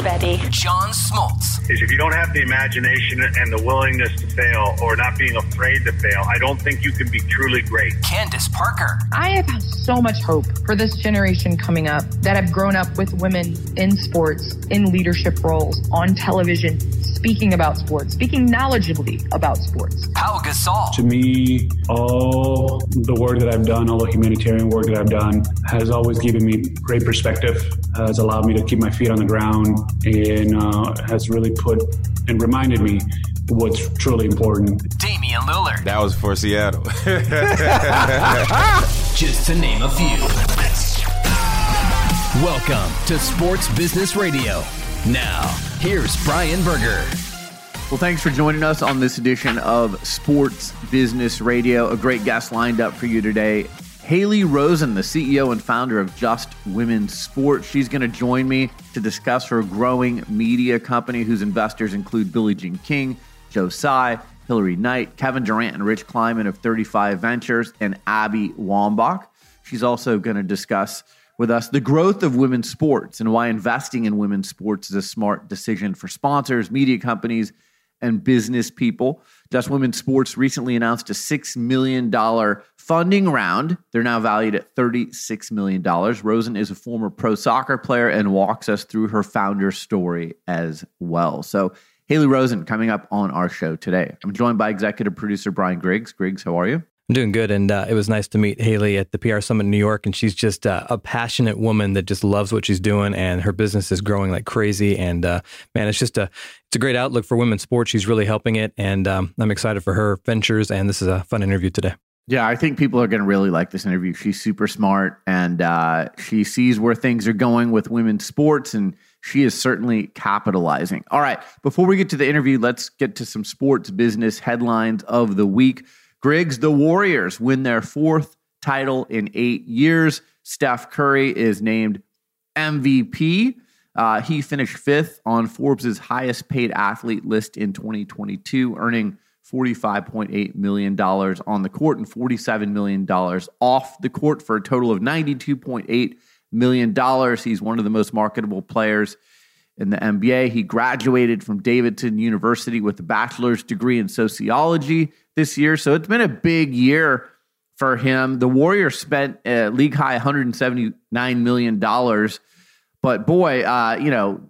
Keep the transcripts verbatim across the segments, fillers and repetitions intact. Betty. John Smoltz. Is if you don't have the imagination and the willingness to fail or not being afraid to fail, I don't think you can be truly great. Candace Parker. I have so much hope for this generation coming up that have grown up with women in sports, in leadership roles, on television, speaking about sports, speaking knowledgeably about sports. Paul Gasol. To me, all the work that I've done, all the humanitarian work that I've done has always given me great perspective, has allowed me to keep my feet on the ground, and uh, has really put and reminded me what's truly important. Damian Lillard. That was for Seattle. Just to name a few. Welcome to Sports Business Radio. Now, here's Brian Berger. Well, thanks for joining us on this edition of Sports Business Radio. A great guest lined up for you today. Haley Rosen, the C E O and founder of Just Women's Sports. She's going to join me to discuss her growing media company, whose investors include Billie Jean King, Joe Tsai, Hillary Knight, Kevin Durant, and Rich Kleiman of thirty-five Ventures, and Abby Wambach. She's also going to discuss with us the growth of women's sports and why investing in women's sports is a smart decision for sponsors, media companies, and business people. Just Women's Sports recently announced a six million dollars funding round. They're now valued at thirty-six million dollars. Rosen is a former pro soccer player and walks us through her founder story as well. So Haley Rosen coming up on our show today. I'm joined by executive producer Brian Griggs. Griggs, how are you? I'm doing good. And uh, it was nice to meet Haley at the P R Summit in New York. And she's just uh, a passionate woman that just loves what she's doing. And her business is growing like crazy. And uh, man, it's just a it's a great outlook for women's sports. She's really helping it. And um, I'm excited for her ventures. And this is a fun interview today. Yeah, I think people are going to really like this interview. She's super smart. And uh, she sees where things are going with women's sports. And she is certainly capitalizing. All right. Before we get to the interview, let's get to some sports business headlines of the week. Griggs, the Warriors win their fourth title in eight years. Steph Curry is named M V P. Uh, he finished fifth on Forbes' highest paid athlete list in twenty twenty-two, earning forty-five point eight million dollars on the court and forty-seven million dollars off the court for a total of ninety-two point eight million dollars. He's one of the most marketable players in the N B A. He graduated from Davidson University with a bachelor's degree in sociology this year. So it's been a big year for him. The Warriors spent a league high one hundred seventy-nine million dollars. But boy, uh, you know,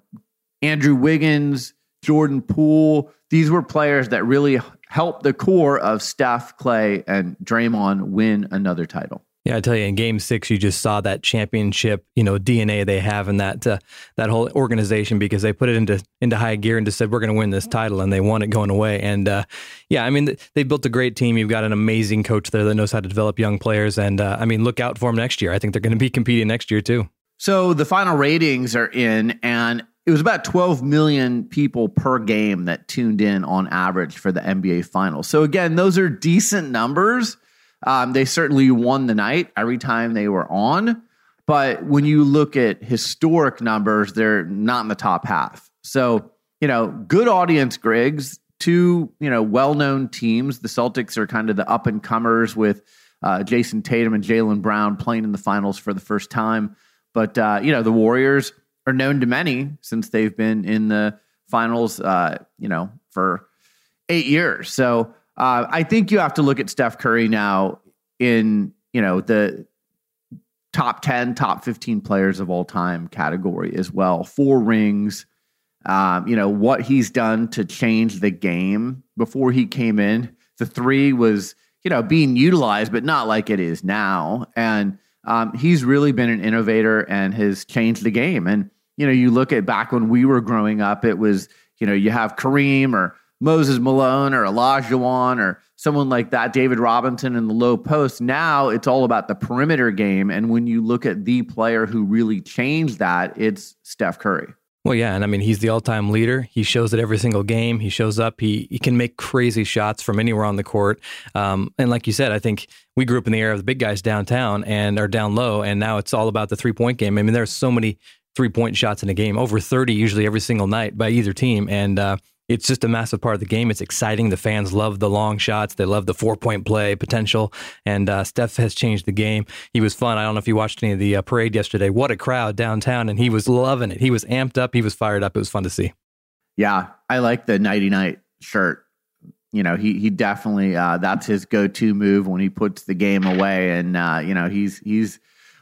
Andrew Wiggins, Jordan Poole, these were players that really helped the core of Steph, Klay, and Draymond win another title. Yeah, I tell you, in Game Six, you just saw that championship, you know, D N A they have in that uh, that whole organization, because they put it into into high gear and just said, we're going to win this title, and they won it going away. And uh, yeah, I mean, they built a great team. You've got an amazing coach there that knows how to develop young players, and uh, I mean, look out for them next year. I think they're going to be competing next year too. So the final ratings are in, and it was about twelve million people per game that tuned in on average for the N B A Finals. So again, those are decent numbers. Um, they certainly won the night every time they were on. But when you look at historic numbers, they're not in the top half. So, you know, good audience, Griggs. two, you know, well-known teams. The Celtics are kind of the up-and-comers with uh, Jason Tatum and Jaylen Brown playing in the finals for the first time. But, uh, you know, the Warriors are known to many since they've been in the finals, uh, you know, for eight years. So uh, I think you have to look at Steph Curry now in, you know, the top ten, top fifteen players of all time category as well. Four rings, um, you know, what he's done to change the game before he came in. The three was, you know, being utilized, but not like it is now. And um, he's really been an innovator and has changed the game. And, you know, you look at back when we were growing up, it was, you know, you have Kareem or Moses Malone or Olajuwon or someone like that, David Robinson in the low post. Now it's all about the perimeter game. And when you look at the player who really changed that, it's Steph Curry. Well, yeah. And I mean, he's the all-time leader. He shows it every single game. He shows up. He he can make crazy shots from anywhere on the court. Um, and like you said, I think we grew up in the era of the big guys downtown and are down low. And now it's all about the three-point game. I mean, there are so many three-point shots in a game, over thirty usually every single night by either team. And uh, it's just a massive part of the game. It's exciting. The fans love the long shots. They love the four-point play potential. And uh, Steph has changed the game. He was fun. I don't know if you watched any of the uh, parade yesterday. What a crowd downtown. And he was loving it. He was amped up. He was fired up. It was fun to see. Yeah, I like the nighty night shirt. You know, he he definitely, uh, that's his go-to move when he puts the game away. And, uh, you know, he's, he's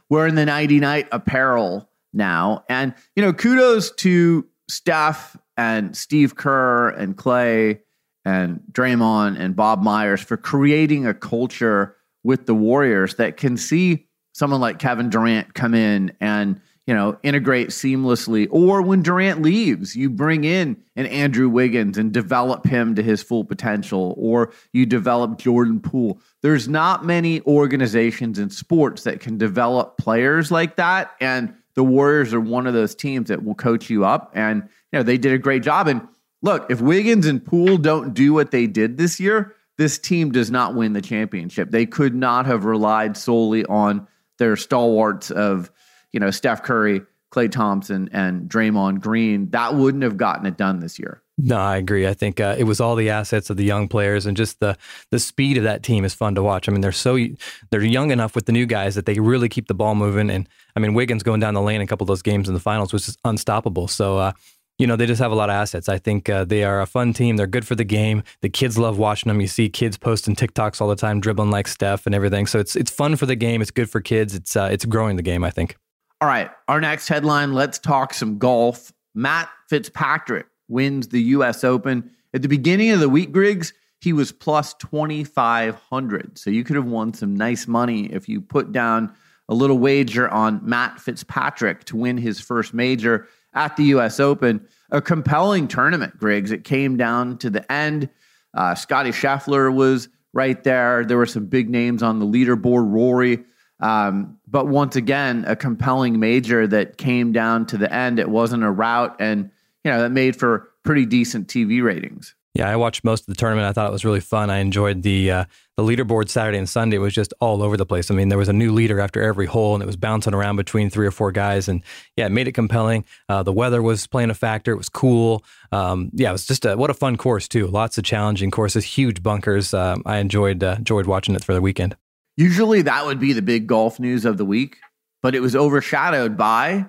wearing the nighty night apparel now. And, you know, kudos to Steph and Steve Kerr and Klay and Draymond and Bob Myers for creating a culture with the Warriors that can see someone like Kevin Durant come in and, you know, integrate seamlessly. Or when Durant leaves, you bring in an Andrew Wiggins and develop him to his full potential, or you develop Jordan Poole. There's not many organizations in sports that can develop players like that. And the Warriors are one of those teams that will coach you up, and you know they did a great job. And look, if Wiggins and Poole don't do what they did this year, this team does not win the championship. They could not have relied solely on their stalwarts of, you know, Steph Curry, Klay Thompson, and Draymond Green. That wouldn't have gotten it done this year. No, I agree. I think uh, it was all the assets of the young players, and just the the speed of that team is fun to watch. I mean, they're so they're young enough with the new guys that they really keep the ball moving. And I mean, Wiggins going down the lane a couple of those games in the finals was just unstoppable. So, uh, you know, they just have a lot of assets. I think uh, they are a fun team. They're good for the game. The kids love watching them. You see kids posting TikToks all the time, dribbling like Steph and everything. So it's it's fun for the game. It's good for kids. It's uh, it's growing the game, I think. All right, our next headline. Let's talk some golf. Matt Fitzpatrick wins the U S Open. At the beginning of the week, Griggs, he was plus twenty-five hundred. So you could have won some nice money if you put down a little wager on Matt Fitzpatrick to win his first major at the U S Open. A compelling tournament, Griggs. It came down to the end. Uh, Scottie Scheffler was right there. There were some big names on the leaderboard, Rory. Um, but once again, a compelling major that came down to the end. It wasn't a rout, and you know, that made for pretty decent T V ratings. Yeah, I watched most of the tournament. I thought it was really fun. I enjoyed the uh, the leaderboard Saturday and Sunday. It was just all over the place. I mean, there was a new leader after every hole, and it was bouncing around between three or four guys. And yeah, it made it compelling. Uh, the weather was playing a factor. It was cool. Um, yeah, it was just a, what a fun course, too. Lots of challenging courses, huge bunkers. Uh, I enjoyed uh, enjoyed watching it for the weekend. Usually that would be the big golf news of the week, but it was overshadowed by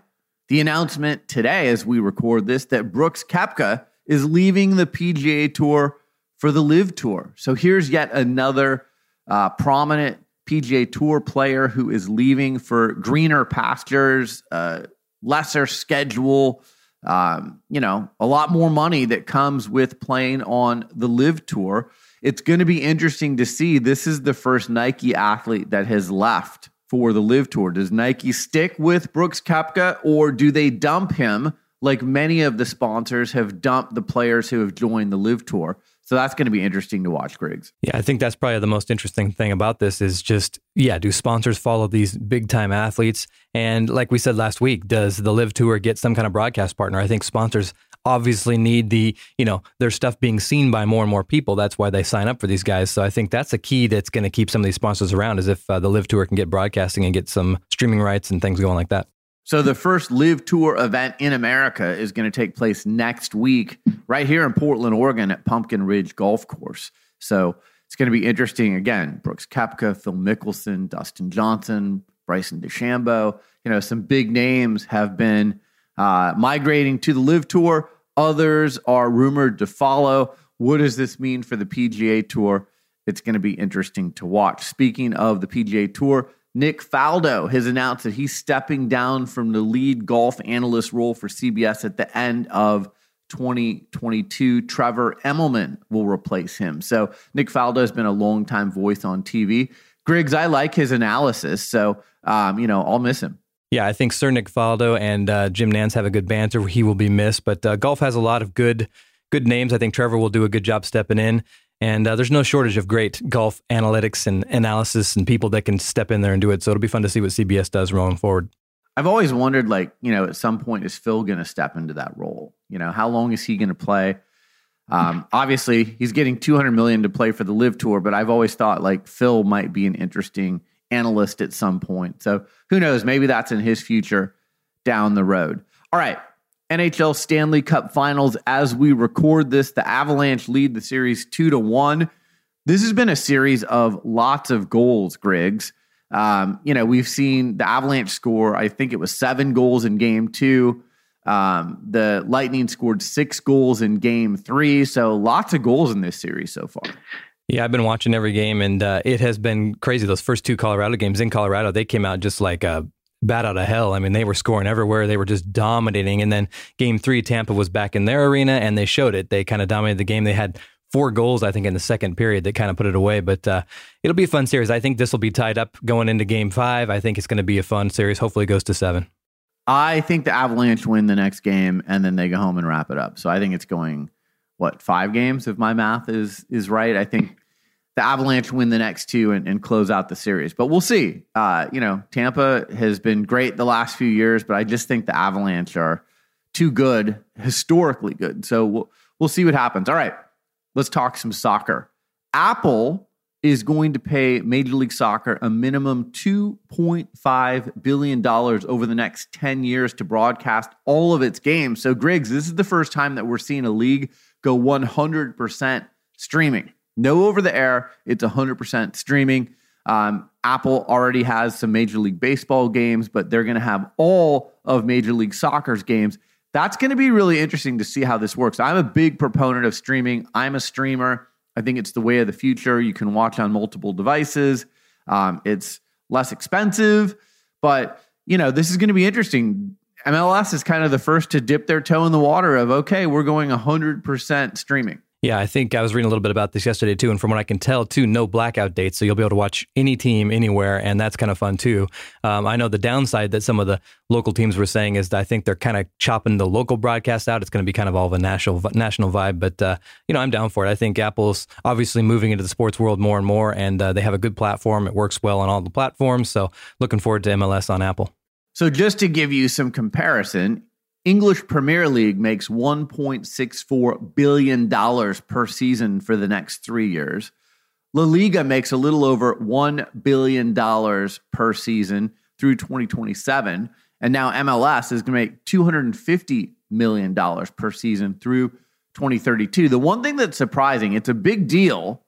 the announcement today, as we record this, that Brooks Koepka is leaving the P G A Tour for the LIV Tour. So here's yet another uh, prominent P G A Tour player who is leaving for greener pastures, uh, lesser schedule, um, you know, a lot more money that comes with playing on the LIV Tour. It's going to be interesting to see. This is the first Nike athlete that has left for the LIV Tour. Does Nike stick with Brooks Koepka, or do they dump him like many of the sponsors have dumped the players who have joined the LIV Tour? So that's going to be interesting to watch, Griggs. Yeah, I think that's probably the most interesting thing about this is just, yeah, do sponsors follow these big-time athletes? And like we said last week, does the LIV Tour get some kind of broadcast partner? I think sponsors obviously need the, you know, their stuff being seen by more and more people. That's why they sign up for these guys. So I think that's a key that's going to keep some of these sponsors around, is if uh, the LIV Tour can get broadcasting and get some streaming rights and things going like that. So the first Live Tour event in America is going to take place next week right here in Portland, Oregon at Pumpkin Ridge Golf Course. So it's going to be interesting. Again, Brooks Koepka, Phil Mickelson, Dustin Johnson, Bryson DeChambeau. You know, some big names have been uh, migrating to the Live Tour. Others are rumored to follow. What does this mean for the P G A Tour? It's going to be interesting to watch. Speaking of the P G A Tour, Nick Faldo has announced that he's stepping down from the lead golf analyst role for C B S at the end of twenty twenty-two. Trevor Immelman will replace him. So Nick Faldo has been a longtime voice on T V. Griggs, I like his analysis, so um, you know I'll miss him. Yeah, I think Sir Nick Faldo and uh, Jim Nantz have a good banter. He will be missed, but uh, golf has a lot of good good names. I think Trevor will do a good job stepping in. And uh, there's no shortage of great golf analytics and analysis and people that can step in there and do it. So it'll be fun to see what C B S does rolling forward. I've always wondered, like, you know, at some point, is Phil going to step into that role? You know, how long is he going to play? Um, obviously, he's getting two hundred million dollars to play for the Live Tour, but I've always thought, like, Phil might be an interesting analyst at some point. So who knows? Maybe that's in his future down the road. All right. N H L Stanley Cup Finals. As we record this, the Avalanche lead the series two to one. This has been a series of lots of goals, Griggs. Um, you know, we've seen the Avalanche score, I think it was seven goals in game two. Um, the Lightning scored six goals in game three. So lots of goals in this series so far. Yeah, I've been watching every game, and uh, it has been crazy. Those first two Colorado games in Colorado, they came out just like a bat out of hell. I mean, they were scoring everywhere. They were just dominating. And then game three, Tampa was back in their arena and they showed it. They kind of dominated the game. They had four goals, I think, in the second period that kind of put it away. But uh, it'll be a fun series. I think this will be tied up going into game five. I think it's going to be a fun series. Hopefully it goes to seven. I think the Avalanche win the next game and then they go home and wrap it up. So I think it's going, what, five games if my math is is right. I think the Avalanche win the next two and, and close out the series. But we'll see. Uh, you know, Tampa has been great the last few years, but I just think the Avalanche are too good, historically good. So we'll, we'll see what happens. All right, let's talk some soccer. Apple is going to pay Major League Soccer a minimum two point five billion dollars over the next ten years to broadcast all of its games. So, Griggs, this is the first time that we're seeing a league go one hundred percent streaming. No over-the-air, it's one hundred percent streaming. Um, Apple already has some Major League Baseball games, but they're going to have all of Major League Soccer's games. That's going to be really interesting to see how this works. I'm a big proponent of streaming. I'm a streamer. I think it's the way of the future. You can watch on multiple devices. Um, it's less expensive, but you know this is going to be interesting. M L S is kind of the first to dip their toe in the water of, okay, we're going one hundred percent streaming. Yeah, I think I was reading a little bit about this yesterday, too. And from what I can tell, too, no blackout dates. So you'll be able to watch any team anywhere. And that's kind of fun, too. Um, I know the downside that some of the local teams were saying is that I think they're kind of chopping the local broadcast out. It's going to be kind of all of a national national vibe. But, uh, you know, I'm down for it. I think Apple's obviously moving into the sports world more and more. And uh, they have a good platform. It works well on all the platforms. So looking forward to M L S on Apple. So just to give you some comparison, English Premier League makes one point six four billion dollars per season for the next three years. La Liga makes a little over one billion dollars per season through twenty twenty-seven. And now M L S is going to make two hundred fifty million dollars per season through twenty thirty-two. The one thing that's surprising, it's a big deal,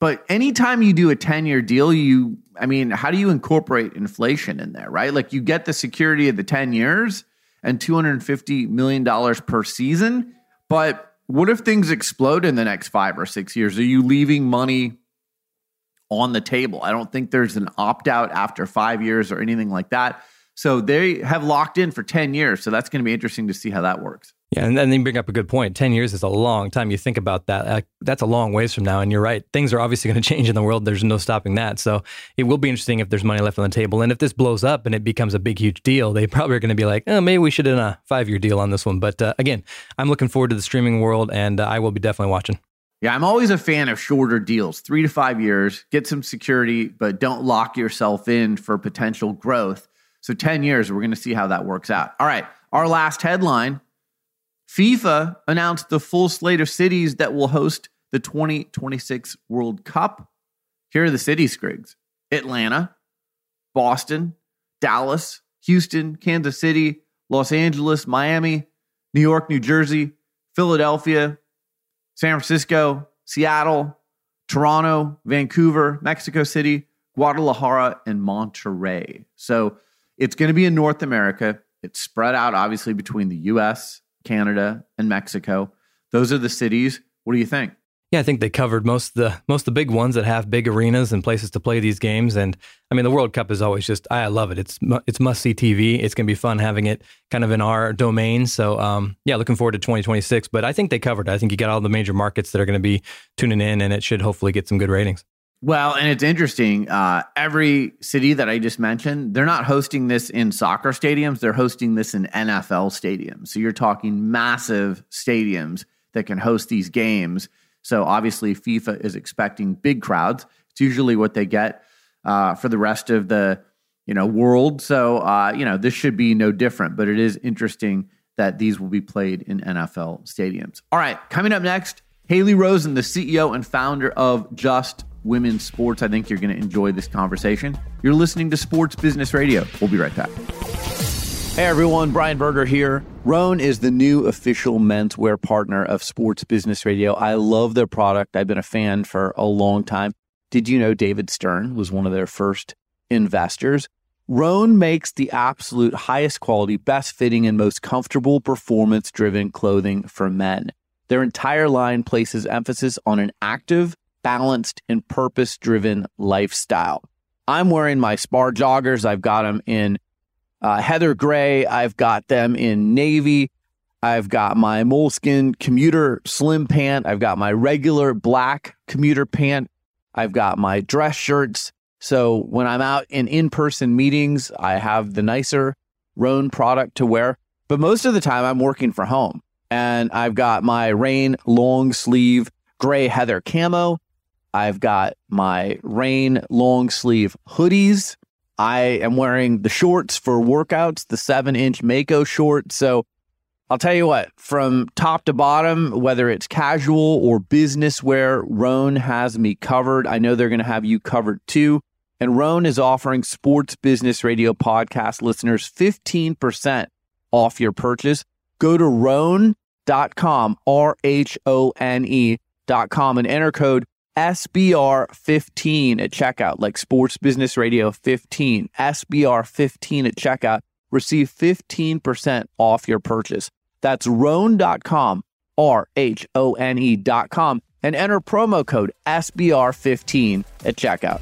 but anytime you do a ten-year deal, you, I mean, how do you incorporate inflation in there, right? Like you get the security of the ten years, and two hundred fifty million dollars per season. But what if things explode in the next five or six years? Are you leaving money on the table? I don't think there's an opt-out after five years or anything like that. So they have locked in for ten years. So that's going to be interesting to see how that works. Yeah, and then you bring up a good point. Ten years is a long time. You think about that. Uh, that's a long ways from now, and you're right. Things are obviously going to change in the world. There's no stopping that. So it will be interesting if there's money left on the table. And if this blows up and it becomes a big, huge deal, they probably are going to be like, oh, maybe we should have done a five-year deal on this one. But uh, again, I'm looking forward to the streaming world, and uh, I will be definitely watching. Yeah, I'm always a fan of shorter deals, three to five years. Get some security, but don't lock yourself in for potential growth. So ten years, we're going to see how that works out. All right, our last headline. FIFA announced the full slate of cities that will host the twenty twenty-six World Cup. Here are the cities, Griggs. Atlanta, Boston, Dallas, Houston, Kansas City, Los Angeles, Miami, New York, New Jersey, Philadelphia, San Francisco, Seattle, Toronto, Vancouver, Mexico City, Guadalajara, and Monterrey. So it's going to be in North America. It's spread out, obviously, between the U S, Canada, and Mexico. Those are the cities. What do you think? Yeah, I think they covered most of the most of the big ones that have big arenas and places to play these games. And I mean, the World Cup is always just, I love it. It's it's must-see T V. It's going to be fun having it kind of in our domain. So um, yeah, looking forward to twenty twenty-six. But I think they covered it. I think you got all the major markets that are going to be tuning in, and it should hopefully get some good ratings. Well, and it's interesting. Uh, every city that I just mentioned, they're not hosting this in soccer stadiums. They're hosting this in N F L stadiums. So you're talking massive stadiums that can host these games. So obviously FIFA is expecting big crowds. It's usually what they get uh, for the rest of the you know world. So uh, you know this should be no different. But it is interesting that these will be played in N F L stadiums. All right, coming up next, Haley Rosen, the C E O and founder of Just Women's Sports. I think you're going to enjoy this conversation. You're listening to Sports Business Radio. We'll be right back. Hey everyone, Brian Berger here. Rhone is the new official menswear partner of Sports Business Radio. I love their product. I've been a fan for a long time. Did you know David Stern was one of their first investors? Rhone makes the absolute highest quality, best fitting, and most comfortable performance-driven clothing for men. Their entire line places emphasis on an active, balanced, and purpose-driven lifestyle. I'm wearing my Spar joggers. I've got them in uh, heather gray. I've got them in navy. I've got my moleskin commuter slim pant. I've got my regular black commuter pant. I've got my dress shirts. So when I'm out in in-person meetings, I have the nicer Rhone product to wear. But most of the time, I'm working from home. And I've got my Rain long sleeve gray heather camo. I've got my Rain long sleeve hoodies. I am wearing the shorts for workouts, the seven-inch Mako short. So I'll tell you what, from top to bottom, whether it's casual or business wear, Rhone has me covered. I know they're going to have you covered too. And Rhone is offering Sports Business Radio podcast listeners fifteen percent off your purchase. Go to Rhone dot com, R H O N E dot com, and enter code S B R fifteen at checkout, like Sports Business Radio fifteen, S B R fifteen at checkout. Receive fifteen percent off your purchase. That's Rhone dot com, R H O N E dot com, and enter promo code S B R fifteen at checkout.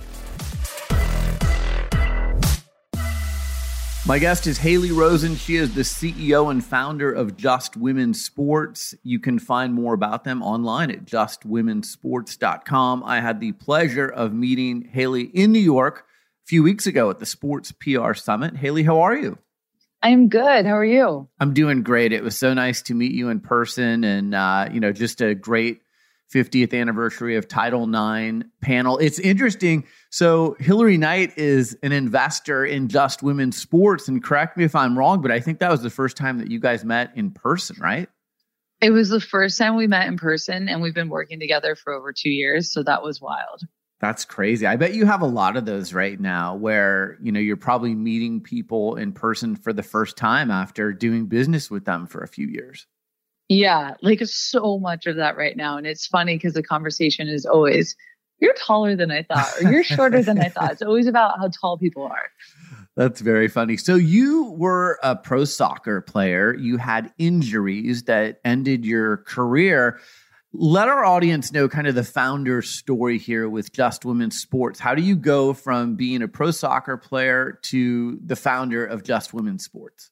My guest is Haley Rosen. She is the C E O and founder of Just Women's Sports. You can find more about them online at just women's sports dot com. I had the pleasure of meeting Haley in New York a few weeks ago at the Sports P R Summit. Haley, how are you? I'm good. How are you? I'm doing great. It was so nice to meet you in person, and uh, you know, just a great fiftieth anniversary of Title nine panel. It's interesting. So Hillary Knight is an investor in Just Women's Sports, and correct me if I'm wrong, but I think that was the first time that you guys met in person, right? It was the first time we met in person, and we've been working together for over two years. So that was wild. That's crazy. I bet you have a lot of those right now where, you know, you're probably meeting people in person for the first time after doing business with them for a few years. Yeah, like so much of that right now. And it's funny because the conversation is always, you're taller than I thought, or you're shorter than I thought. It's always about how tall people are. That's very funny. So you were a pro soccer player. You had injuries that ended your career. Let our audience know kind of the founder's story here with Just Women's Sports. How do you go from being a pro soccer player to the founder of Just Women's Sports?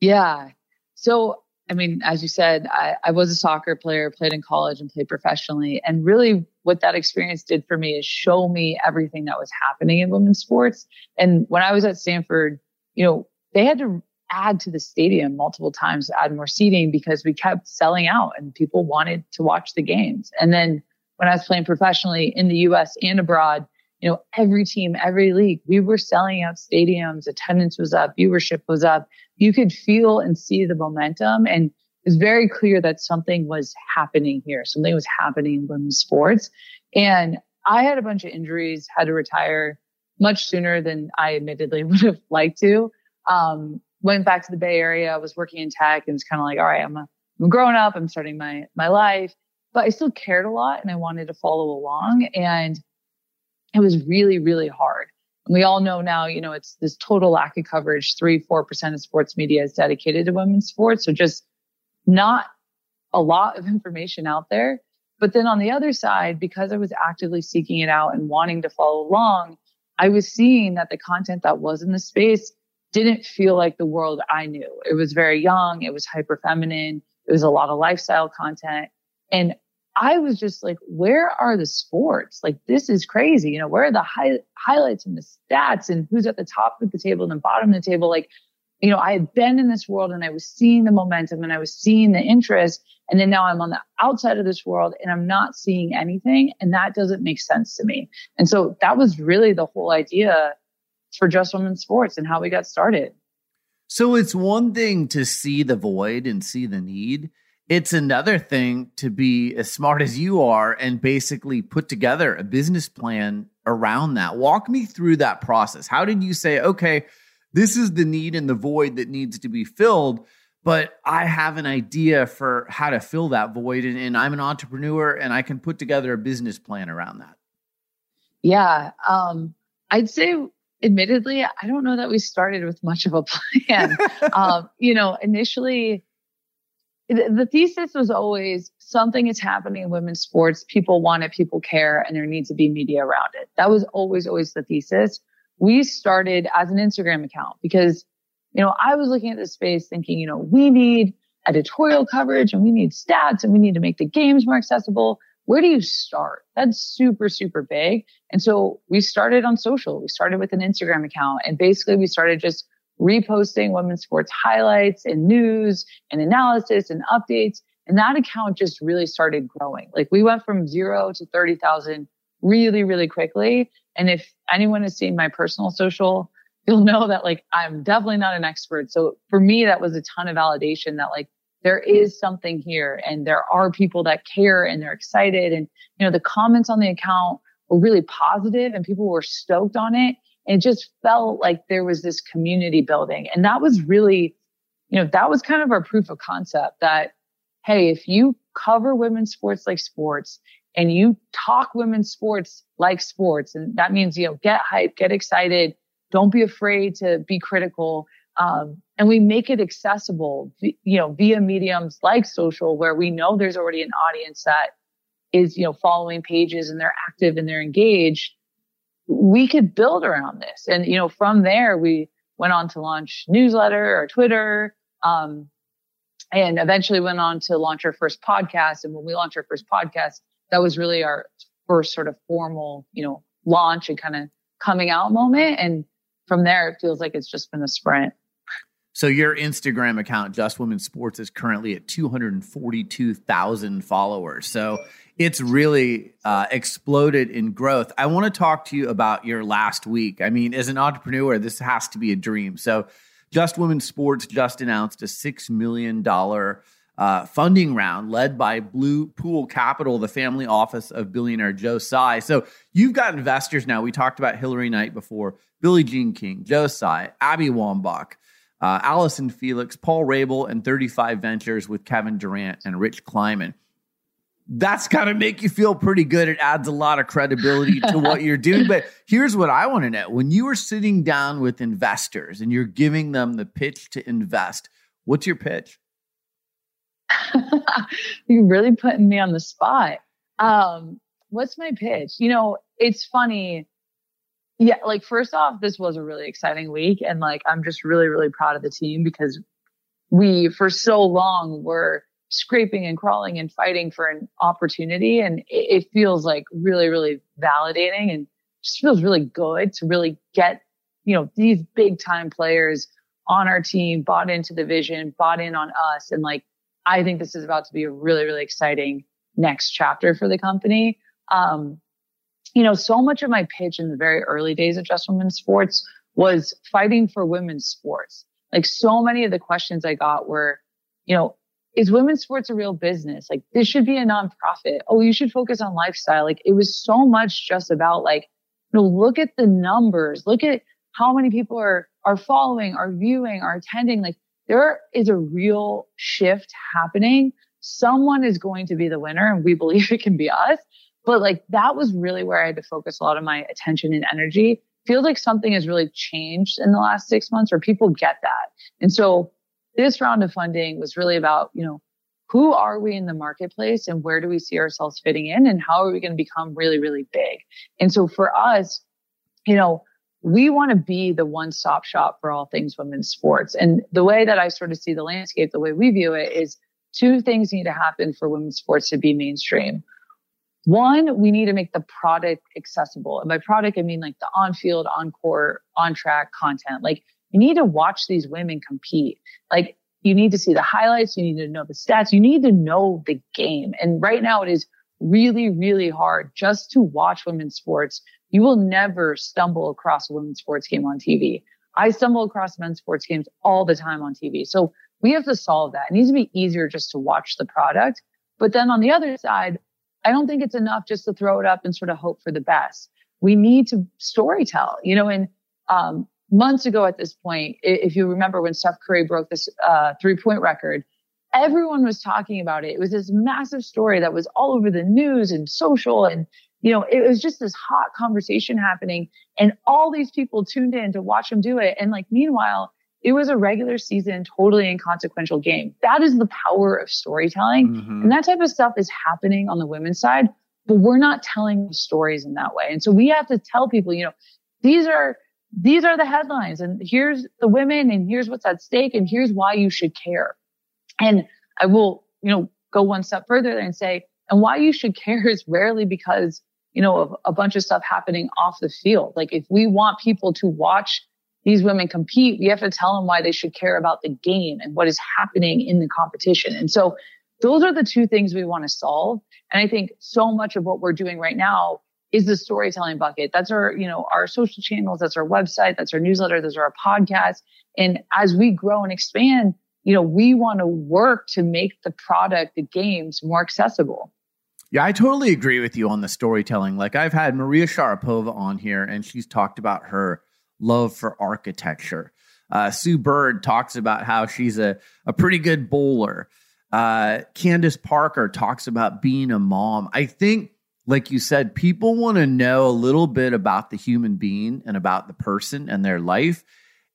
Yeah. So I mean, as you said, I, I was a soccer player, played in college and played professionally. And really what that experience did for me is show me everything that was happening in women's sports. And when I was at Stanford, you know, they had to add to the stadium multiple times to add more seating because we kept selling out and people wanted to watch the games. And then when I was playing professionally in the U S and abroad, you know, every team, every league, we were selling out stadiums, attendance was up, viewership was up. You could feel and see the momentum. And it was very clear that something was happening here. Something was happening in women's sports. And I had a bunch of injuries, had to retire much sooner than I admittedly would have liked to. um, went back to the Bay Area. I was working in tech and it's kind of like, all right, I'm a, I'm grown up. I'm starting my, my life, but I still cared a lot and I wanted to follow along. And it was really, really hard. And we all know now, you know, it's this total lack of coverage. Three, four percent of sports media is dedicated to women's sports. So just not a lot of information out there. But then on the other side, because I was actively seeking it out and wanting to follow along, I was seeing that the content that was in the space didn't feel like the world I knew. It was very young. It was hyper feminine. It was a lot of lifestyle content. And I was just like, where are the sports? Like, this is crazy. You know, where are the hi- highlights and the stats and who's at the top of the table and the bottom of the table? Like, you know, I had been in this world and I was seeing the momentum and I was seeing the interest. And then now I'm on the outside of this world and I'm not seeing anything. And that doesn't make sense to me. And so that was really the whole idea for Just Women's Sports and how we got started. So it's one thing to see the void and see the need. It's another thing to be as smart as you are and basically put together a business plan around that. Walk me through that process. How did you say, okay, this is the need and the void that needs to be filled, but I have an idea for how to fill that void and, and I'm an entrepreneur and I can put together a business plan around that? Yeah. Um, I'd say, admittedly, I don't know that we started with much of a plan. um, you know, initially... The thesis was always something is happening in women's sports. People want it, people care, and there needs to be media around it. That was always, always the thesis. We started as an Instagram account because, you know, I was looking at this space thinking, you know, we need editorial coverage and we need stats and we need to make the games more accessible. Where do you start? That's super, super big. And so we started on social. We started with an Instagram account and basically we started just reposting women's sports highlights and news and analysis and updates. And that account just really started growing. Like we went from zero to thirty thousand really, really quickly. And if anyone has seen my personal social, you'll know that like, I'm definitely not an expert. So for me, that was a ton of validation that like, there is something here and there are people that care and they're excited. And, you know, the comments on the account were really positive and people were stoked on it. It just felt like there was this community building. And that was really, you know, that was kind of our proof of concept that, hey, if you cover women's sports like sports and you talk women's sports like sports, and that means, you know, get hype, get excited, don't be afraid to be critical. Um, and we make it accessible, you know, via mediums like social, where we know there's already an audience that is, you know, following pages and they're active and they're engaged. We could build around this. And, you know, from there, we went on to launch newsletter or Twitter, um, and eventually went on to launch our first podcast. And when we launched our first podcast, that was really our first sort of formal, you know, launch and kind of coming out moment. And from there, it feels like it's just been a sprint. So your Instagram account, Just Women's Sports, is currently at two hundred forty-two thousand followers. So it's really uh, exploded in growth. I want to talk to you about your last week. I mean, as an entrepreneur, this has to be a dream. So Just Women's Sports just announced a six million dollars uh, funding round led by Blue Pool Capital, the family office of billionaire Joe Tsai. So you've got investors now. We talked about Hillary Knight before, Billie Jean King, Joe Tsai, Abby Wambach, Uh, Allison Felix, Paul Rabel, and thirty-five Ventures with Kevin Durant and Rich Kleiman. That's got to make you feel pretty good. It adds a lot of credibility to what you're doing. But here's what I want to know. When you are sitting down with investors and you're giving them the pitch to invest, what's your pitch? You're really putting me on the spot. Um, what's my pitch? You know, it's funny. Yeah, like first off, this was a really exciting week. And like, I'm just really, really proud of the team because we, for so long, were scraping and crawling and fighting for an opportunity. And it, it feels like really, really validating and just feels really good to really get, you know, these big time players on our team, bought into the vision, bought in on us. And like, I think this is about to be a really, really exciting next chapter for the company. Um, You know, so much of my pitch in the very early days of Just Women's Sports was fighting for women's sports. Like so many of the questions I got were, you know, is women's sports a real business? Like this should be a nonprofit. Oh, you should focus on lifestyle. Like it was so much just about like, you know, look at the numbers, look at how many people are are following, are viewing, are attending. Like, there is a real shift happening. Someone is going to be the winner, and we believe it can be us. But like, that was really where I had to focus a lot of my attention and energy. Feels like something has really changed in the last six months where people get that. And so this round of funding was really about, you know, who are we in the marketplace and where do we see ourselves fitting in, and how are we going to become really, really big? And so for us, you know, we want to be the one-stop shop for all things women's sports. And the way that I sort of see the landscape, the way we view it, is two things need to happen for women's sports to be mainstream. One, we need to make the product accessible. And by product, I mean like the on-field, on-court, on-track content. Like, you need to watch these women compete. Like, you need to see the highlights. You need to know the stats. You need to know the game. And right now it is really, really hard just to watch women's sports. You will never stumble across a women's sports game on T V. I stumble across men's sports games all the time on T V. So we have to solve that. It needs to be easier just to watch the product. But then on the other side, I don't think it's enough just to throw it up and sort of hope for the best. We need to storytell, you know, and um, months ago at this point, if you remember when Steph Curry broke this uh, three point record, everyone was talking about it. It was this massive story that was all over the news and social. And, you know, it was just this hot conversation happening, and all these people tuned in to watch him do it. And like, meanwhile, it was a regular season, totally inconsequential game. That is the power of storytelling. Mm-hmm. And that type of stuff is happening on the women's side, but we're not telling stories in that way. And so we have to tell people, you know, these are, these are the headlines, and here's the women, and here's what's at stake, and here's why you should care. And I will, you know, go one step further and say, and why you should care is rarely because, you know, of a bunch of stuff happening off the field. Like, if we want people to watch these women compete, we have to tell them why they should care about the game and what is happening in the competition. And so those are the two things we want to solve. And I think so much of what we're doing right now is the storytelling bucket. That's our, you know, our social channels, that's our website, that's our newsletter, those are our podcasts. And as we grow and expand, you know, we want to work to make the product, the games, more accessible. Yeah, I totally agree with you on the storytelling. Like, I've had Maria Sharapova on here, and she's talked about her love for architecture. Uh, Sue Bird talks about how she's a, a pretty good bowler. Uh, Candace Parker talks about being a mom. I think, like you said, people want to know a little bit about the human being and about the person and their life.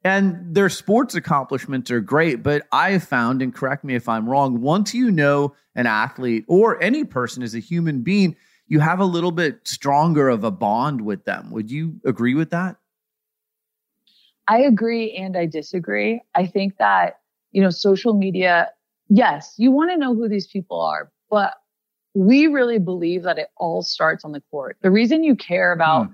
And their sports accomplishments are great, but I have found, and correct me if I'm wrong, once you know an athlete or any person as a human being, you have a little bit stronger of a bond with them. Would you agree with that? I agree and I disagree. I think that, you know, social media, yes, you want to know who these people are, but we really believe that it all starts on the court. The reason you care about mm.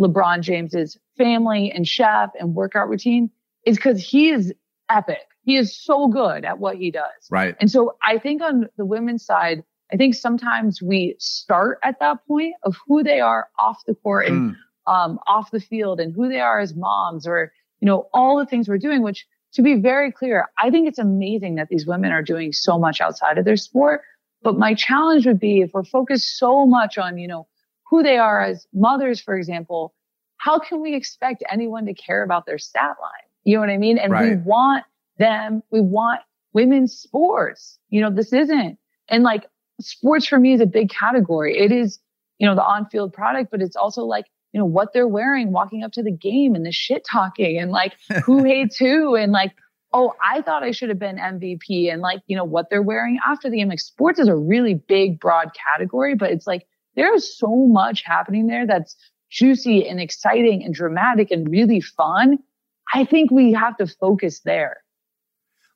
LeBron James's family and chef and workout routine is because he is epic. He is so good at what he does. Right. And so I think on the women's side, I think sometimes we start at that point of who they are off the court and mm. um, off the field, and who they are as moms, or, you know, all the things we're doing, which, to be very clear, I think it's amazing that these women are doing so much outside of their sport. But my challenge would be, if we're focused so much on, you know, who they are as mothers, for example, how can we expect anyone to care about their stat line? You know what I mean? And right. we want them, we want women's sports. You know, this isn't, and like, sports for me is a big category. It is, you know, the on-field product, but it's also like, you know, what they're wearing, walking up to the game, and the shit talking, and like, who hates who, and like, oh, I thought I should have been M V P, and like, you know, what they're wearing after the game. Like, sports is a really big, broad category, but it's like, there is so much happening there that's juicy and exciting and dramatic and really fun. I think we have to focus there.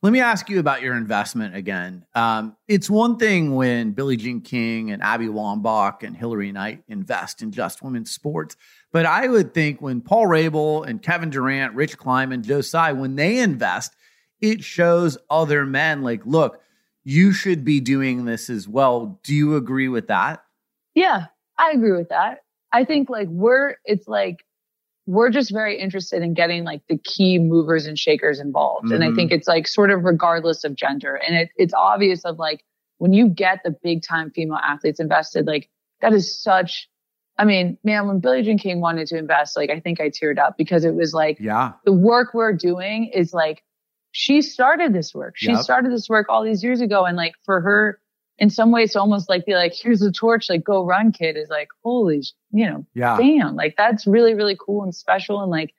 Let me ask you about your investment again. Um, it's one thing when Billie Jean King and Abby Wambach and Hillary Knight invest in Just Women's Sports, but I would think when Paul Rabel and Kevin Durant, Rich Kleiman, Joe Tsai, when they invest, it shows other men like, look, you should be doing this as well. Do you agree with that? Yeah, I agree with that. I think like we're, it's like, we're just very interested in getting like the key movers and shakers involved. Mm-hmm. And I think it's like sort of regardless of gender. And it, it's obvious of like, when you get the big time female athletes invested, like that is such I mean, man, when Billie Jean King wanted to invest, like, I think I teared up because it was like, yeah, the work we're doing is like, she started this work. She yep. started this work all these years ago. And like, for her, in some ways, to almost like be like, here's the torch, like, go run, kid, is like, holy, you know, yeah. damn, like, that's really, really cool and special. And like,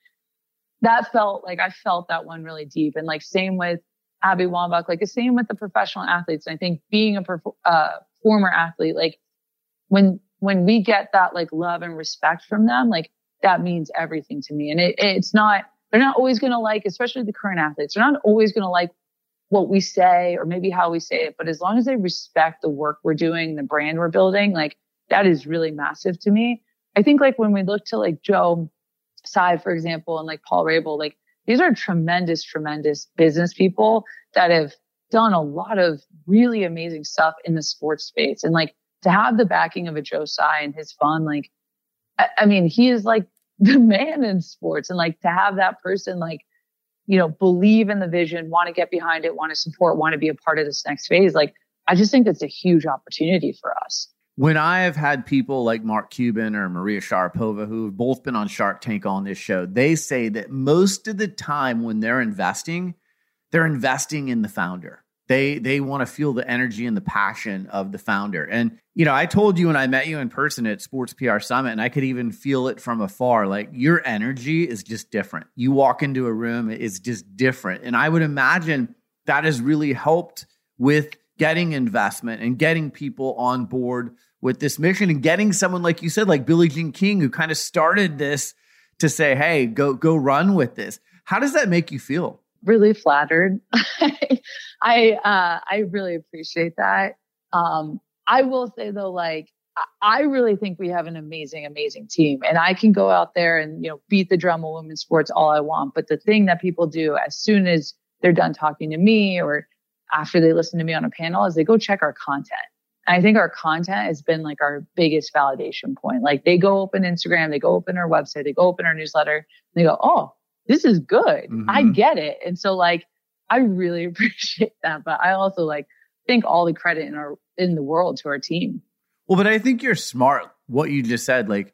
that felt like, I felt that one really deep. And like, same with Abby Wambach, like the same with the professional athletes. And I think being a perf- uh, former athlete, like when, when we get that like love and respect from them, like that means everything to me. And it, it's not, they're not always going to like, especially the current athletes, they're not always going to like what we say or maybe how we say it. But as long as they respect the work we're doing, the brand we're building, like that is really massive to me. I think like when we look to like Joe Tsai, for example, and like Paul Rabel, like these are tremendous, tremendous business people that have done a lot of really amazing stuff in the sports space. And like to have the backing of a Joe Tsai and his fund, like, I, I mean, he is like the man in sports. And like to have that person, like, you know, believe in the vision, want to get behind it, want to support, want to be a part of this next phase. Like, I just think that's a huge opportunity for us. When I have had people like Mark Cuban or Maria Sharapova, who have both been on Shark Tank on this show, they say that most of the time when they're investing, they're investing in the founder. They they want to feel the energy and the passion of the founder. And, you know, I told you when I met you in person at Sports P R Summit, and I could even feel it from afar, like your energy is just different. You walk into a room, it's just different. And I would imagine that has really helped with getting investment and getting people on board with this mission and getting someone, like you said, like Billie Jean King, who kind of started this to say, hey, go go run with this. How does that make you feel? Really flattered. I uh, I really appreciate that. Um, I will say though, like I really think we have an amazing, amazing team, and I can go out there and you know beat the drum of women's sports all I want. But the thing that people do as soon as they're done talking to me or after they listen to me on a panel is they go check our content. And I think our content has been like our biggest validation point. Like they go open Instagram, they go open our website, they go open our newsletter, and they go, oh, this is good. Mm-hmm. I get it. And so like, I really appreciate that. But I also like think all the credit in our, in the world to our team. Well, but I think you're smart. What you just said, like,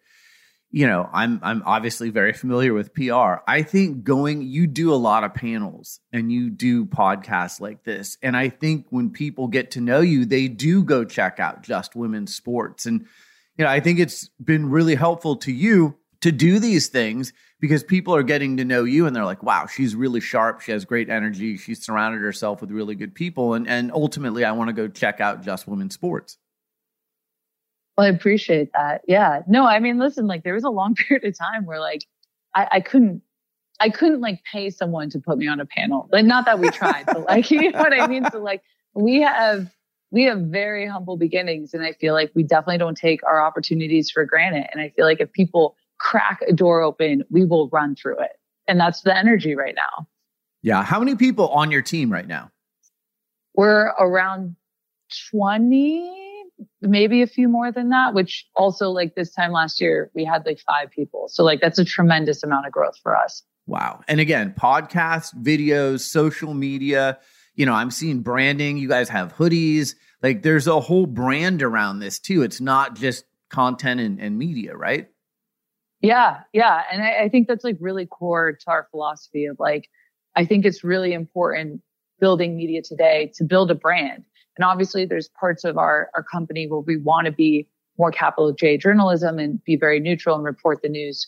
you know, I'm, I'm obviously very familiar with P R. I think going, you do a lot of panels and you do podcasts like this. And I think when people get to know you, they do go check out Just Women's Sports. And, you know, I think it's been really helpful to you to do these things because people are getting to know you and they're like, wow, she's really sharp. She has great energy. She's surrounded herself with really good people. And, and ultimately, I want to go check out Just Women's Sports. Well, I appreciate that. Yeah. No, I mean, listen, like there was a long period of time where like I, I couldn't, I couldn't like pay someone to put me on a panel. Like not that we tried, but like, you know what I mean? So like we have, we have very humble beginnings. And I feel like we definitely don't take our opportunities for granted. And I feel like if people crack a door open, we will run through it. And that's the energy right now. Yeah. How many people on your team right now? We're around twenty, maybe a few more than that, which also like this time last year, we had like five people. So like, that's a tremendous amount of growth for us. Wow. And again, podcasts, videos, social media, you know, I'm seeing branding. You guys have hoodies. Like there's a whole brand around this too. It's not just content and, and media, right? Yeah. Yeah. And I, I think that's like really core to our philosophy of like, I think it's really important building media today to build a brand. And obviously there's parts of our, our company where we want to be more capital J journalism and be very neutral and report the news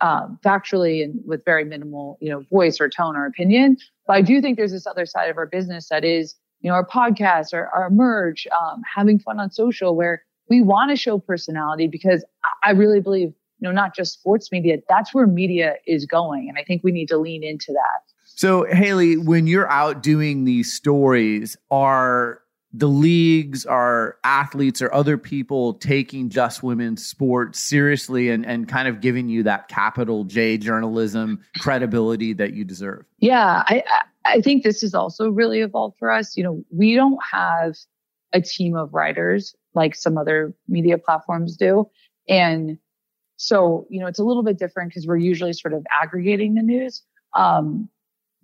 um, factually and with very minimal, you know, voice or tone or opinion. But I do think there's this other side of our business that is, you know, our podcast or our merge, um, having fun on social where we want to show personality because I really believe you know, not just sports media, that's where media is going. And I think we need to lean into that. So Haley, when you're out doing these stories, are the leagues, are athletes or other people taking Just Women's Sports seriously and, and kind of giving you that capital J journalism credibility that you deserve? Yeah, I, I think this has also really evolved for us. You know, we don't have a team of writers like some other media platforms do. And so, you know, it's a little bit different because we're usually sort of aggregating the news. Um,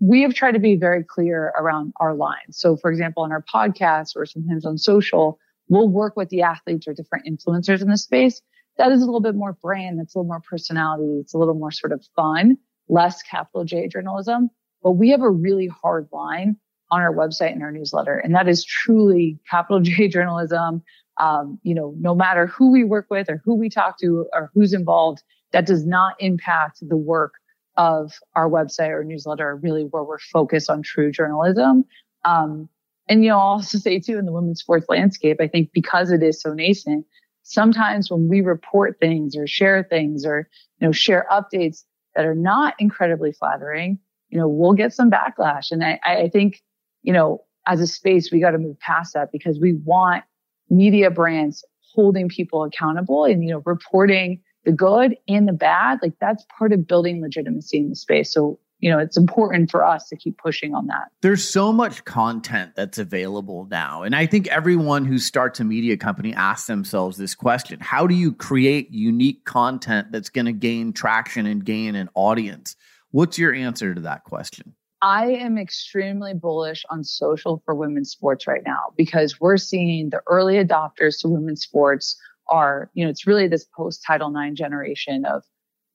we have tried to be very clear around our lines. So, for example, on our podcast or sometimes on social, we'll work with the athletes or different influencers in the space that is a little bit more brain. That's a little more personality. It's a little more sort of fun, less capital J journalism. But we have a really hard line on our website and our newsletter. And that is truly capital J journalism. Um, you know, no matter who we work with or who we talk to or who's involved, that does not impact the work of our website or newsletter, really where we're focused on true journalism. Um, and, you know, I'll also say, too, in the women's sports landscape, I think because it is so nascent, sometimes when we report things or share things or, you know, share updates that are not incredibly flattering, you know, we'll get some backlash. And I, I think, you know, as a space, we got to move past that because we want media brands holding people accountable and, you know, reporting the good and the bad. Like that's part of building legitimacy in the space. So, you know, it's important for us to keep pushing on that. There's so much content that's available now. And I think everyone who starts a media company asks themselves this question. How do you create unique content that's going to gain traction and gain an audience? What's your answer to that question? I am extremely bullish on social for women's sports right now because we're seeing the early adopters to women's sports are, you know, it's really this post-Title nine generation of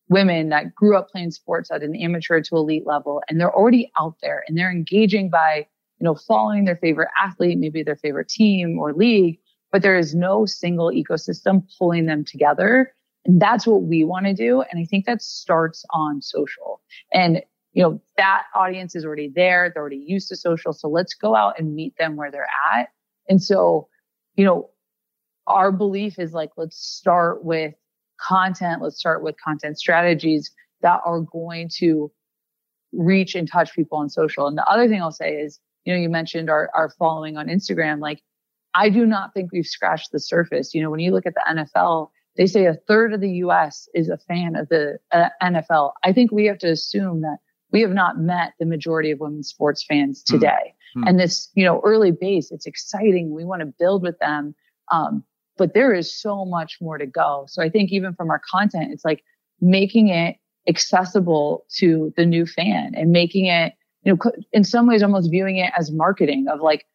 women that grew up playing sports at an amateur to elite level, and they're already out there and they're engaging by, you know, following their favorite athlete, maybe their favorite team or league, but there is no single ecosystem pulling them together. And that's what we want to do. And I think that starts on social. And you know, that audience is already there. They're already used to social. So let's go out and meet them where they're at. And so, you know, our belief is like, let's start with content. Let's start with content strategies that are going to reach and touch people on social. And the other thing I'll say is, you know, you mentioned our, our following on Instagram. Like, I do not think we've scratched the surface. You know, when you look at the N F L, they say a third of the U S is a fan of the uh, N F L. I think we have to assume that we have not met the majority of women's sports fans today. Mm-hmm. And this, you know, early base, it's exciting. We want to build with them. Um, but there is so much more to go. So I think even from our content, it's like making it accessible to the new fan and making it, you know, in some ways almost viewing it as marketing of like,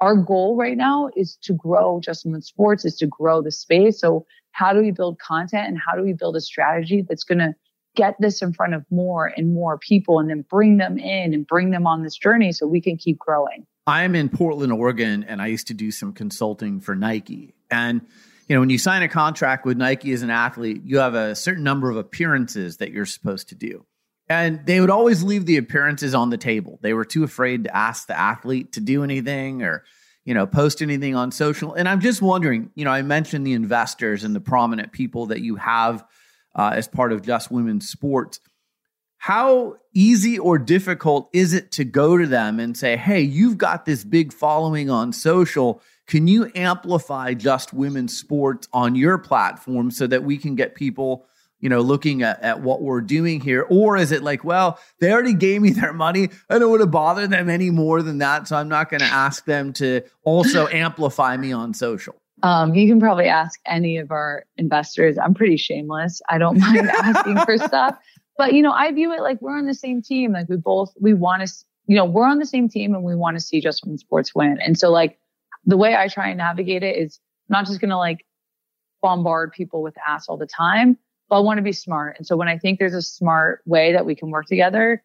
our goal right now is to grow Just Women's Sports, is to grow the space. So how do we build content and how do we build a strategy that's going to get this in front of more and more people and then bring them in and bring them on this journey so we can keep growing? I'm in Portland, Oregon, and I used to do some consulting for Nike. And, you know, when you sign a contract with Nike as an athlete, you have a certain number of appearances that you're supposed to do. And they would always leave the appearances on the table. They were too afraid to ask the athlete to do anything or, you know, post anything on social. And I'm just wondering, you know, I mentioned the investors and the prominent people that you have Uh, as part of Just Women's Sports. How easy or difficult is it to go to them and say, hey, you've got this big following on social. Can you amplify Just Women's Sports on your platform so that we can get people, you know, looking at, at what we're doing here? Or is it like, well, they already gave me their money. I don't want to bother them any more than that. So I'm not going to ask them to also amplify me on social. Um, you can probably ask any of our investors. I'm pretty shameless. I don't mind asking for stuff, but you know, I view it like we're on the same team. Like we both, we want to, you know, we're on the same team and we want to see Just Women's Sports win. And so like the way I try and navigate it is I'm not just going to like bombard people with ass all the time, but I want to be smart. And so when I think there's a smart way that we can work together,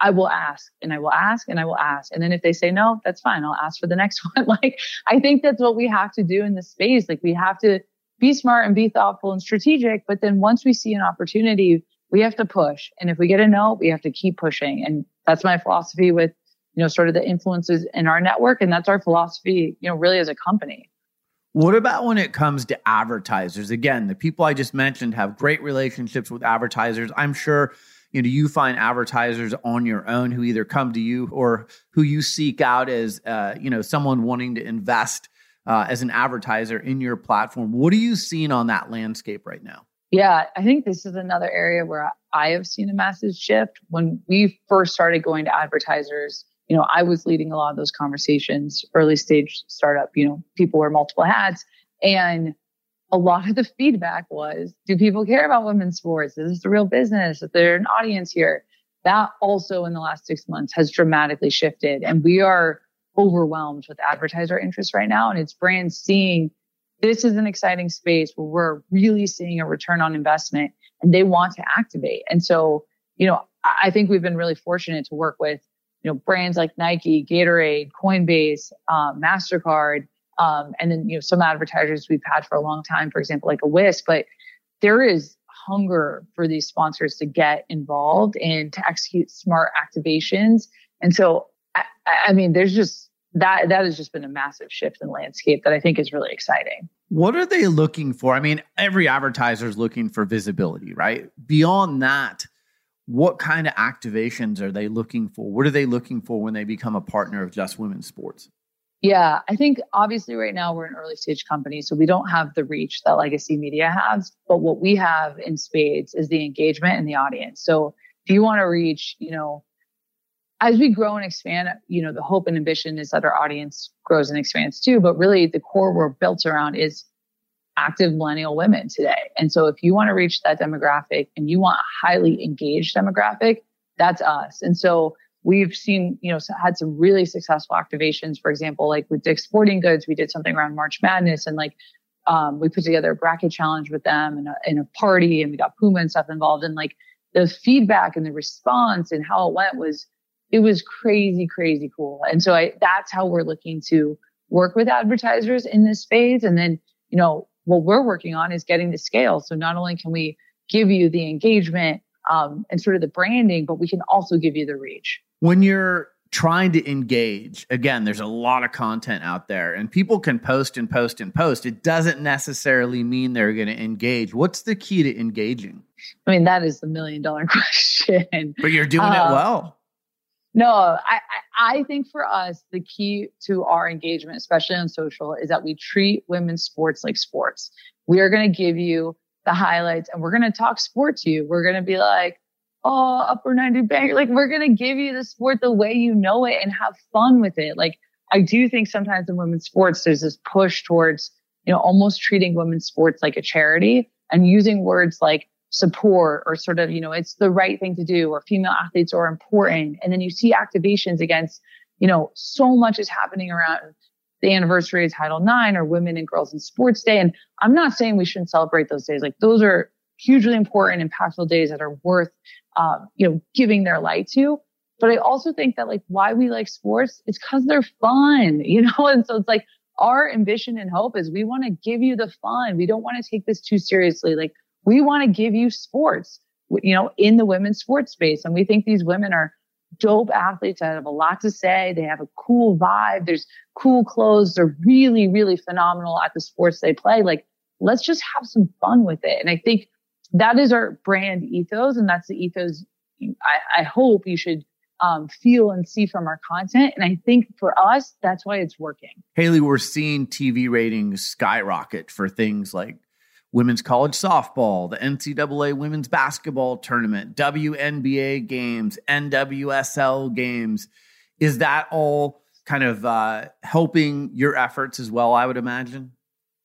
I will ask and I will ask and I will ask. And then if they say no, that's fine. I'll ask for the next one. Like, I think that's what we have to do in this space. Like we have to be smart and be thoughtful and strategic. But then once we see an opportunity, we have to push. And if we get a no, we have to keep pushing. And that's my philosophy with, you know, sort of the influences in our network. And that's our philosophy, you know, really as a company. What about when it comes to advertisers? Again, the people I just mentioned have great relationships with advertisers. I'm sure you know, you find advertisers on your own who either come to you or who you seek out as, uh, you know, someone wanting to invest uh, as an advertiser in your platform. What are you seeing on that landscape right now? Yeah, I think this is another area where I have seen a massive shift. When we first started going to advertisers, you know, I was leading a lot of those conversations, early stage startup, you know, people wear multiple hats. And a lot of the feedback was, do people care about women's sports? Is this a real business? Is there an audience here? That also in the last six months has dramatically shifted. And we are overwhelmed with advertiser interest right now. And it's brands seeing This is an exciting space where we're really seeing a return on investment and they want to activate. And so, you know, I think we've been really fortunate to work with, you know, brands like Nike, Gatorade, Coinbase, um, MasterCard, um, and then, you know, some advertisers we've had for a long time, for example, like a Wisp. But there is hunger for these sponsors to get involved and to execute smart activations. And so, I, I mean, there's just that, that has just been a massive shift in landscape that I think is really exciting. What are they looking for? I mean, every advertiser is looking for visibility, right? Beyond that, what kind of activations are they looking for? What are they looking for when they become a partner of Just Women's Sports? Yeah, I think obviously right now we're an early stage company, so we don't have the reach that legacy media has. But what we have in spades is the engagement and the audience. So if you want to reach, you know, as we grow and expand, you know, the hope and ambition is that our audience grows and expands too. But really the core we're built around is active millennial women today. And so if you want to reach that demographic and you want a highly engaged demographic, that's us. And so we've seen, you know, had some really successful activations. For example, like with Dick's Sporting Goods, we did something around March Madness and like um, we put together a bracket challenge with them and a, and a party, and we got Puma and stuff involved. And like the feedback and the response and how it went was, it was crazy, crazy cool. And so I, that's how we're looking to work with advertisers in this phase. And then, you know, what we're working on is getting to scale. So not only can we give you the engagement um, and sort of the branding, but we can also give you the reach. When you're trying to engage, again, there's a lot of content out there and people can post and post and post. It doesn't necessarily mean they're going to engage. What's the key to engaging? I mean, that is the million dollar question. But you're doing um, it well. No, I, I think for us, the key to our engagement, especially on social, is that we treat women's sports like sports. We are going to give you the highlights and we're going to talk sport to you. We're going to be like, oh, upper ninety banger. Like, we're going to give you the sport the way you know it and have fun with it. Like, I do think sometimes in women's sports, there's this push towards, you know, almost treating women's sports like a charity and using words like support or sort of, you know, it's the right thing to do, or female athletes are important. And then you see activations against, you know, so much is happening around the anniversary of Title nine or Women and Girls in Sports Day. And I'm not saying we shouldn't celebrate those days. Like, those are hugely important, impactful days that are worth, um, you know, giving their light to. But I also think that like why we like sports is because they're fun, you know? And so it's like our ambition and hope is we want to give you the fun. We don't want to take this too seriously. Like, we want to give you sports, you know, in the women's sports space. And we think these women are dope athletes that have a lot to say. They have a cool vibe. There's cool clothes. They're really, really phenomenal at the sports they play. Like, let's just have some fun with it. And I think that is our brand ethos. And that's the ethos I, I hope you should um, feel and see from our content. And I think for us, that's why it's working. Haley, we're seeing T V ratings skyrocket for things like women's college softball, the N C double A women's basketball tournament, W N B A games, N W S L games. Is that all kind of uh, helping your efforts as well, I would imagine?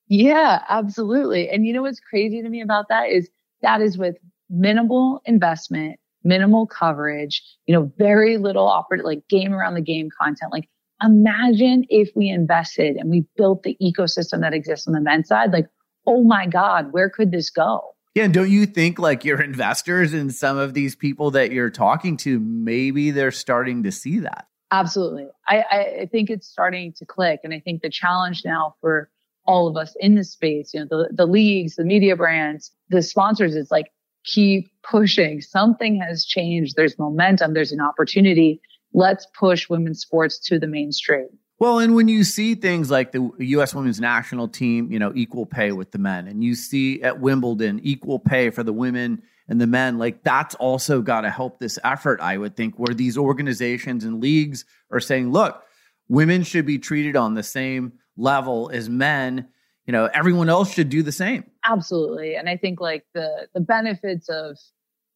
Yeah, absolutely. And you know what's crazy to me about that is that is with minimal investment, minimal coverage, you know, very little oper- like game around the game content. Like, imagine if we invested and we built the ecosystem that exists on the men's side. Like, oh my God, where could this go? Yeah. And don't you think like your investors and some of these people that you're talking to, maybe they're starting to see that? Absolutely. I, I think it's starting to click. And I think the challenge now for all of us in this space, you know, the, the leagues, the media brands, the sponsors, it's like, keep pushing. Something has changed. There's momentum. There's an opportunity. Let's push women's sports to the mainstream. Well, and when you see things like the U S women's national team, you know, equal pay with the men, and you see at Wimbledon equal pay for the women and the men, like, that's also got to help this effort, I would think, where these organizations and leagues are saying, look, women should be treated on the same level as men. You know, everyone else should do the same. Absolutely. And I think like the the benefits of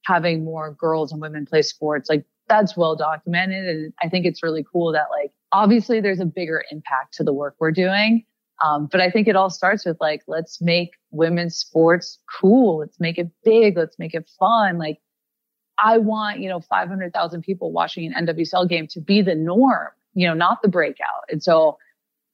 having more girls and women play sports, like, that's well documented. And I think it's really cool that like, obviously, there's a bigger impact to the work we're doing, um, but I think it all starts with like, let's make women's sports cool. Let's make it big. Let's make it fun. Like, I want, you know, five hundred thousand people watching an N W S L game to be the norm, you know, not the breakout. And so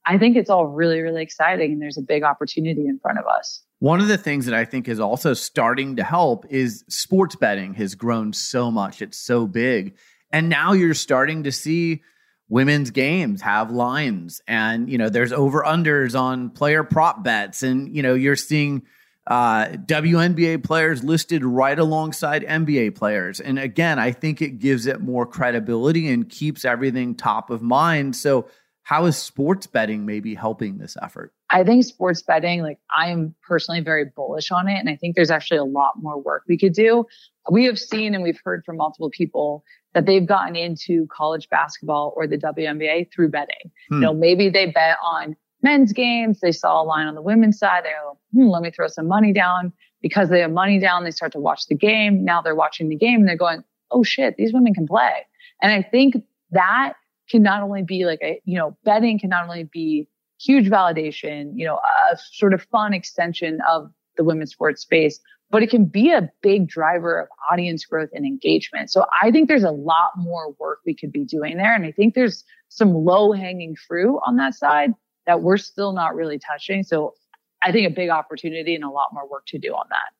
I think it's all really, really exciting. And there's a big opportunity in front of us. One of the things that I think is also starting to help is sports betting has grown so much. It's so big. And now you're starting to see women's games have lines, and, you know, there's over unders on player prop bets. And, you know, you're seeing uh, W N B A players listed right alongside N B A players. And again, I think it gives it more credibility and keeps everything top of mind. So how is sports betting maybe helping this effort? I think sports betting, like, I'm personally very bullish on it. And I think there's actually a lot more work we could do. We have seen, and we've heard from multiple people, that they've gotten into college basketball or the W N B A through betting. Hmm. You know, maybe they bet on men's games. They saw a line on the women's side. They go, hmm, let me throw some money down. Because they have money down, they start to watch the game. Now they're watching the game and they're going, oh shit, these women can play. And I think that can not only be like a, you know, betting can not only be huge validation, you know, a sort of fun extension of the women's sports space, but it can be a big driver of audience growth and engagement. So I think there's a lot more work we could be doing there. And I think there's some low hanging fruit on that side that we're still not really touching. So I think a big opportunity and a lot more work to do on that.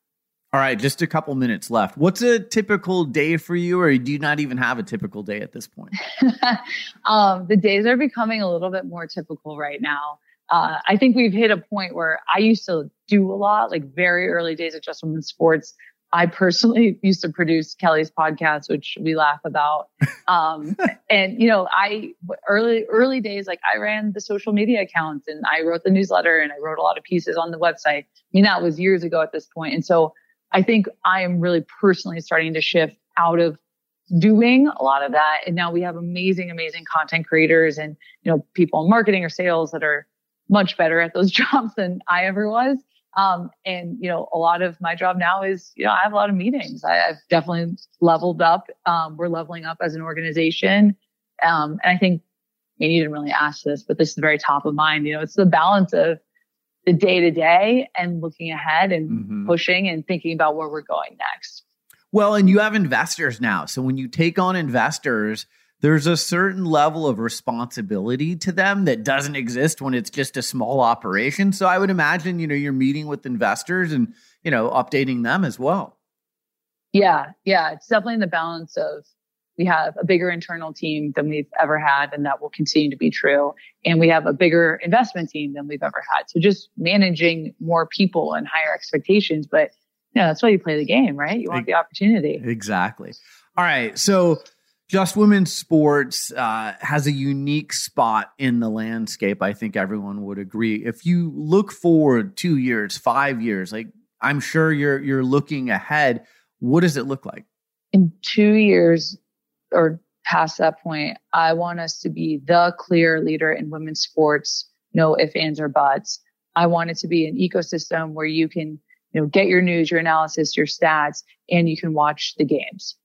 All right, just a couple minutes left. What's a typical day for you, or do you not even have a typical day at this point? um, the days are becoming a little bit more typical right now. Uh, I think we've hit a point where I used to do a lot, like very early days of Just Women's Sports. I personally used to produce Kelly's podcast, which we laugh about. Um, and, you know, I early, early days, like I ran the social media accounts and I wrote the newsletter and I wrote a lot of pieces on the website. I mean, that was years ago at this point. And so I think I am really personally starting to shift out of doing a lot of that. And now we have amazing, amazing content creators and, you know, people in marketing or sales that are much better at those jobs than I ever was. Um, and, you know, a lot of my job now is, you know, I have a lot of meetings. I, I've definitely leveled up. Um, we're leveling up as an organization. Um, and I think, I mean, you didn't really ask this, but this is very top of mind. You know, it's the balance of the day to day and looking ahead and mm-hmm. pushing and thinking about where we're going next. Well, and you have investors now. So when you take on investors, there's a certain level of responsibility to them that doesn't exist when it's just a small operation. So I would imagine, you know, you're meeting with investors and, you know, updating them as well. Yeah. Yeah. It's definitely in the balance of, we have a bigger internal team than we've ever had, and that will continue to be true. And we have a bigger investment team than we've ever had. So just managing more people and higher expectations, but you know, that's why you play the game, right? You want the opportunity. Exactly. All right. So Just Women's Sports uh, has a unique spot in the landscape. I think everyone would agree. If you look forward two years, five years, like I'm sure you're you're looking ahead, what does it look like? In two years or past that point, I want us to be the clear leader in women's sports, no ifs, ands, or buts. I want it to be an ecosystem where you can, you know, get your news, your analysis, your stats, and you can watch the games.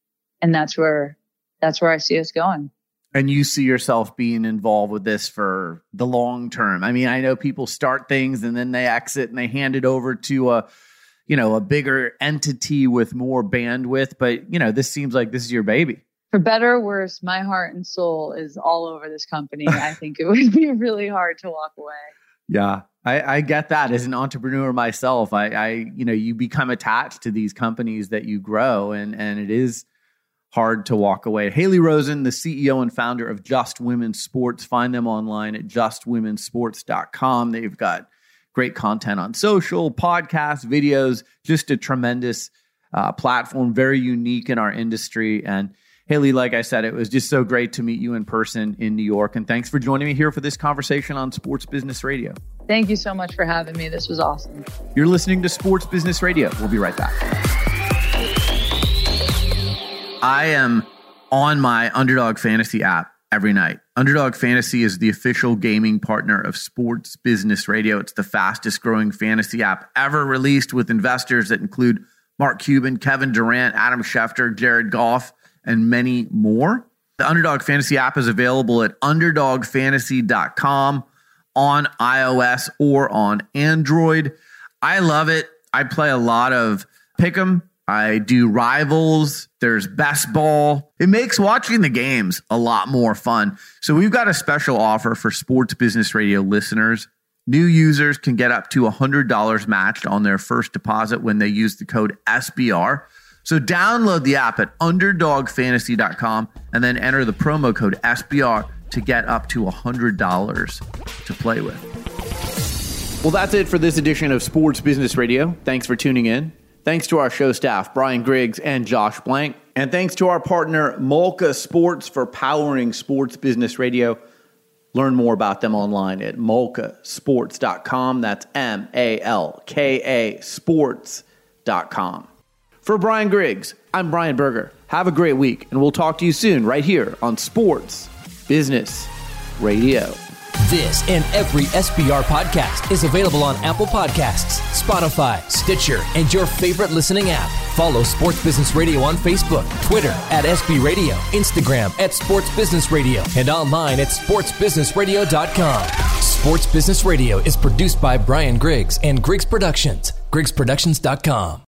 And that's where... That's where I see us going. And you see yourself being involved with this for the long term. I mean, I know people start things and then they exit and they hand it over to a, you know, a bigger entity with more bandwidth. But, you know, this seems like this is your baby. For better or worse, my heart and soul is all over this company. I think it would be really hard to walk away. Yeah, I, I get that. As an entrepreneur myself, I, I, you know, you become attached to these companies that you grow, and and it is hard to walk away. Haley Rosen, the C E O and founder of Just Women's Sports. Find them online at just women's sports dot com. They've got great content on social, podcasts, videos, just a tremendous uh, platform, very unique in our industry. And Haley, like I said, it was just so great to meet you in person in New York. And thanks for joining me here for this conversation on Sports Business Radio. Thank you so much for having me. This was awesome. You're listening to Sports Business Radio. We'll be right back. I am on my Underdog Fantasy app every night. Underdog Fantasy is the official gaming partner of Sports Business Radio. It's the fastest growing fantasy app ever released, with investors that include Mark Cuban, Kevin Durant, Adam Schefter, Jared Goff, and many more. The Underdog Fantasy app is available at underdog fantasy dot com on iOS or on Android. I love it. I play a lot of Pick'em I do rivals. There's best ball. It makes watching the games a lot more fun. So we've got a special offer for Sports Business Radio listeners. New users can get up to one hundred dollars matched on their first deposit when they use the code S B R. So download the app at underdog fantasy dot com and then enter the promo code S B R to get up to one hundred dollars to play with. Well, that's it for this edition of Sports Business Radio. Thanks for tuning in. Thanks to our show staff, Brian Griggs and Josh Blank. And thanks to our partner, Molka Sports, for powering Sports Business Radio. Learn more about them online at molka sports dot com. That's M A L K A sports dot com. For Brian Griggs, I'm Brian Berger. Have a great week, and we'll talk to you soon right here on Sports Business Radio. This and every S B R podcast is available on Apple Podcasts, Spotify, Stitcher, and your favorite listening app. Follow Sports Business Radio on Facebook, Twitter at S B Radio, Instagram at Sports Business Radio, and online at sports business radio dot com. Sports Business Radio is produced by Brian Griggs and Griggs Productions, griggs productions dot com.